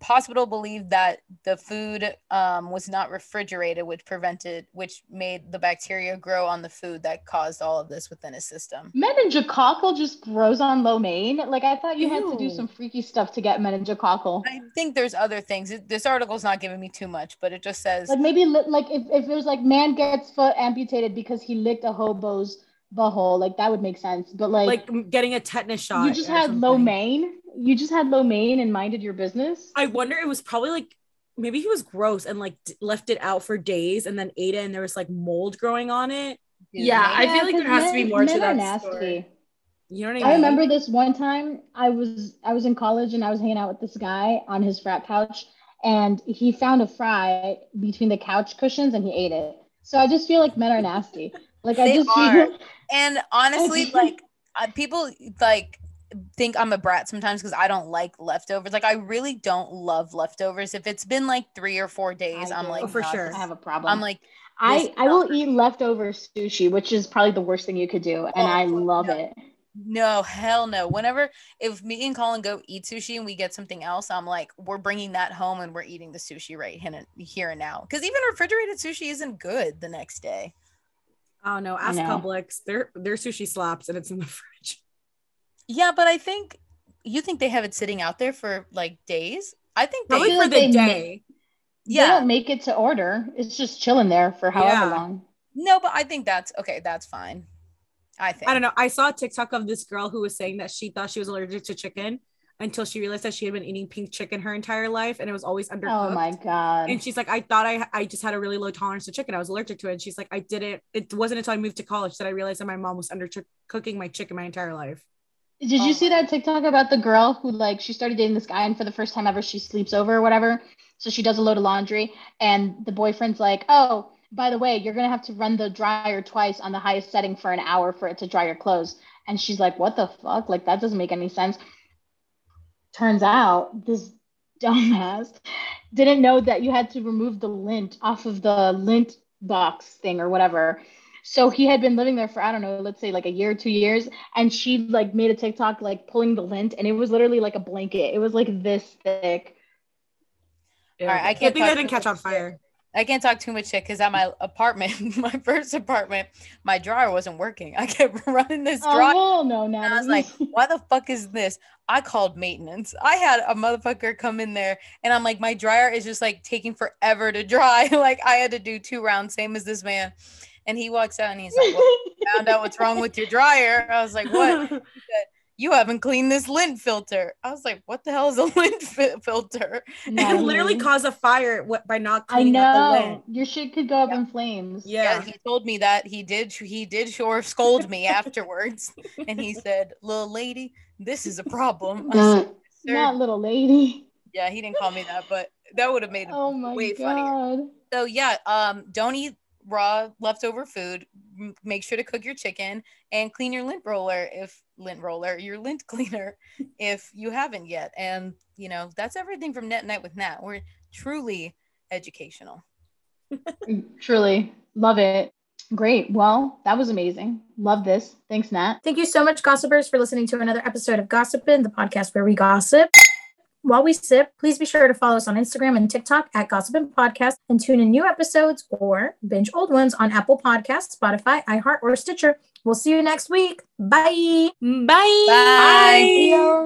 hospital believed that the food was not refrigerated, which made the bacteria grow on the food that caused all of this within his system. Meningococcal just grows on lo mein? Like, I thought you had to do some freaky stuff to get meningococcal. I think there's other things. This article's not giving me too much, but it just says like maybe like if it was like man gets foot amputated because he licked a hobo's butthole, like that would make sense. But like getting a tetanus shot. You just had something. Lo mein. You just had lo mein and minded your business. I wonder, it was probably like, maybe he was gross and like left it out for days and then ate it and there was like mold growing on it. Yeah, I feel like there has to be more to that nasty story. You know what I mean? I remember this one time I was in college and I was hanging out with this guy on his frat couch and he found a fry between the couch cushions and he ate it. So I just feel like men are nasty. Like I just are. And honestly, like people like think I'm a brat sometimes because I don't like leftovers. Like I really don't love leftovers. If it's been like 3 or 4 days, I'm like, for sure, I have a problem. I'm like, I will eat leftover sushi, which is probably the worst thing you could do, and I love it. No, hell no. Whenever if me and Colin go eat sushi and we get something else, I'm like, we're bringing that home and we're eating the sushi right here and now. Because even refrigerated sushi isn't good the next day. Oh no, ask Publix. Their sushi slaps and it's in the fridge. Yeah, but I think you think they have it sitting out there for like days. I think probably for the day. Yeah, they don't make it to order. It's just chilling there for however long. No, but I think that's okay. That's fine. I think. I don't know. I saw a TikTok of this girl who was saying that she thought she was allergic to chicken until she realized that she had been eating pink chicken her entire life and it was always undercooked. Oh my God. And she's like, I thought I just had a really low tolerance to chicken. I was allergic to it. And she's like, it wasn't until I moved to college that I realized that my mom was undercooking my chicken my entire life. Did you see that TikTok about the girl who like she started dating this guy and for the first time ever she sleeps over or whatever, so she does a load of laundry and the boyfriend's like, oh, by the way, you're gonna have to run the dryer twice on the highest setting for an hour for it to dry your clothes. And she's like, what the fuck, like that doesn't make any sense. Turns out this dumbass didn't know that you had to remove the lint off of the lint box thing or whatever. So he had been living there for, I don't know, let's say like a year, 2 years. And she like made a TikTok, like pulling the lint. And it was literally like a blanket. It was like this thick. Yeah. All right, I can't. I think I didn't catch on fire. I can't talk too much shit because at my apartment, my first apartment, my dryer wasn't working. I kept running this dryer. Oh, no, no. And I was like, why the fuck is this? I called maintenance. I had a motherfucker come in there and I'm like, my dryer is just like taking forever to dry. Like I had to do 2 rounds, same as this man. And he walks out and he's like, well, found out what's wrong with your dryer. I was like, what? He said, you haven't cleaned this lint filter. I was like, what the hell is a lint filter? No, it literally caused a fire by not cleaning out the lint. Your shit could go up in flames. Yeah, he told me that. He did sure scold me afterwards. And he said, little lady, this is a problem. Not, said, not little lady. Yeah, he didn't call me that, but that would have made it way funnier. So yeah, don't eat raw leftover food. Make sure to cook your chicken and clean your your lint cleaner if you haven't yet. And, you know, that's everything from Net Night with Nat. We're truly educational. Truly. Love it. Great. Well, that was amazing. Love this. Thanks, Nat. Thank you so much, Gossipers, for listening to another episode of Gossipin', the podcast where we gossip while we sip. Please be sure to follow us on Instagram and TikTok at Gossipin' Podcast and tune in new episodes or binge old ones on Apple Podcasts, Spotify, iHeart, or Stitcher. We'll see you next week. Bye. Bye. Bye. Bye.